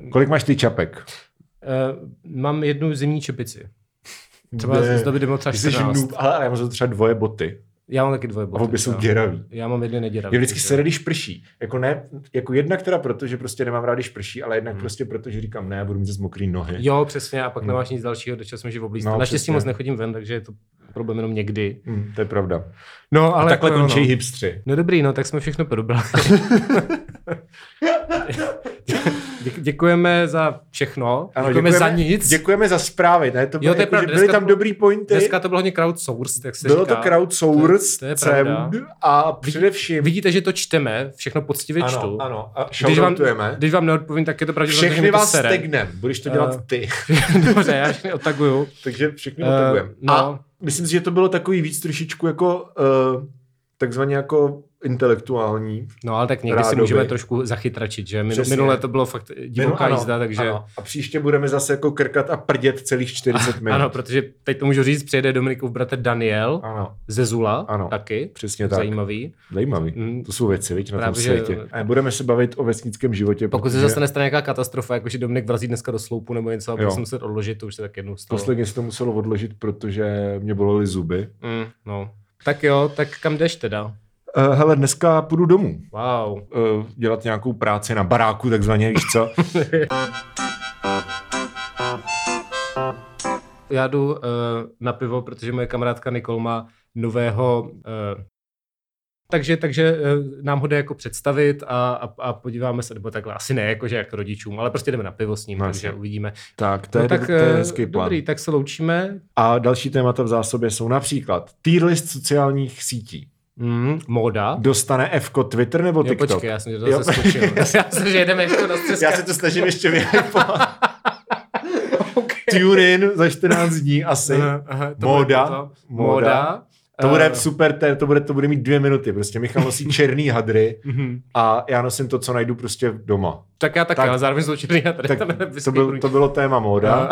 Uh, kolik máš ty čapek? Uh, mám jednu zimní čepici. Třeba z doby demotra čtrnáct. Jsi, ale já mám třeba dvoje boty. Já mám taky dvoje boty. A obě jsou děravý. Já mám jedny neděravý. Je vždycky se radíš prší. Jako, ne, jako jednak teda proto, že prostě nemám rád, když prší, ale jednak hmm. prostě proto, že říkám, ne, budu mít zase mokrý nohy. Jo, přesně, a pak hmm. nemáš nic dalšího, do čeho jsme živ oblízli. No, naštěstí moc nechodím ven, takže je to problém jenom někdy. Hmm, to je pravda. No, ale a takhle končí no, no. hipstři. No dobrý, no tak jsme všechno probrali. Dě- děkujeme za všechno, ano, děkujeme, děkujeme za nic. Děkujeme za zprávy, ne? To bylo, jo, to je pravda, jako, byly tam dobrý pointy. Dneska to bylo hodně crowdsourced, jak se bylo říká. Bylo to crowdsourced a především... Vidíte, že to čteme, všechno poctivě ano, čtu. Ano, ano. Když vám, když vám neodpovím, tak je to pravděpodobně. Všechny vás tagnem, budeš to dělat uh, ty. Dobře, já všechny otaguju. Takže všechny uh, otagujem. No. A myslím si, že to bylo takový víc trošičku jako... Uh, takzvaně jako intelektuální. No ale tak někdy rádoby. Si můžeme trošku zachytračit, že? Minu, minule to bylo fakt divoká no, jízda, takže... Ano. A příště budeme zase jako krkat a prdět celých čtyřicet minut. Ano, protože teď to můžu říct, přijede Dominikův bratr Daniel ano. ze Zula ano. taky. Přesně tak. Zajímavý. Zajímavý. Mm. To jsou věci, viď, na právě, tom světě. Že... A budeme se bavit o vesnickém životě. Pokud protože... se zase nestane nějaká katastrofa, jakože Dominik vrazí dneska do sloupu nebo něco, aby jsem se odložit, to už se tak jednou stalo. Posledně se to muselo odložit, protože mě bolely zuby. Mm, no. Tak jo, tak kam jdeš teda? Uh, hele, dneska půjdu domů. Wow. Uh, dělat nějakou práci na baráku, takzvaně, víš co? Já jdu uh, na pivo, protože moje kamarádka Nikol má nového... Uh, takže takže uh, nám ho jde jako představit a, a, a podíváme se, nebo takhle asi ne, jakože jako rodičům, ale prostě jdeme na pivo s ním, no, takže uvidíme. Tak, to je, no, tak, to je hezký plán. Dobrý, tak se loučíme. A další témata v zásobě jsou například tier list sociálních sítí. Mm, móda. Dostane F-ko Twitter nebo TikTok? Jo, počkej, já jsem, že to zase skočil. já jsem, že jedeme ještě na střesku. Já se to snažím ještě vyhypovat. okay. Tune in za čtrnáct dní asi. Aha, aha, móda. Móda. To bude super, ten, to, bude, to bude mít dvě minuty. Prostě Michal nosí černý hadry a já nosím to, co najdu prostě doma. Tak já taky, tak, ale zároveň jsou černý hadry. Tak, to, byl, to bylo téma móda.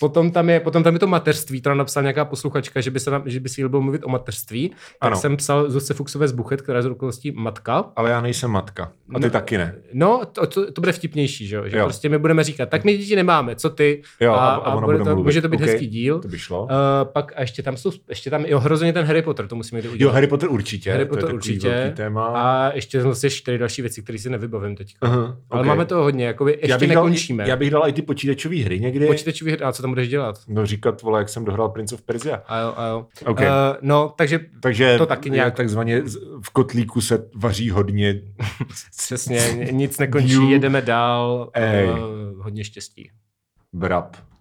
potom, tam je, potom tam je to mateřství, která napsala nějaká posluchačka, že by, se, že by si líbilo mluvit o mateřství. Tak ano. Jsem psal Zuzce Fuchsové z Buchet, která je z okolností matka. Ale já nejsem matka. A ty no, taky ne. No, to, to, to bude vtipnější, že, že jo. Prostě my budeme říkat, tak my děti nemáme, co ty? Jo, a, a, a bude to, může to být okay, hezký díl. To by šlo. Uh, pak a ještě tam jsou, ještě tam, jo, hrozně ten Harry Potter, to musíme jít udělat. Jo, Harry Potter určitě. Harry Potter to je určitě. Velký téma. A ještě zase čtyři další věci, které si nevybavím teďka. Uh-huh, okay. Ale máme toho hodně, jakoby ještě já nekončíme. Dal, já bych dal i ty počítačové hry někdy. Počítačové hry, a co tam budeš dělat? No říkat, vole, jak jsem dohrál Prince of Persia. A jo, a jo. Okay. Uh, no, takže, takže to taky nějak takzvaně v kotlíku se vaří hodně. Přesně, nic nekončí, jedeme dál, uh, hodně štěstí. Brab.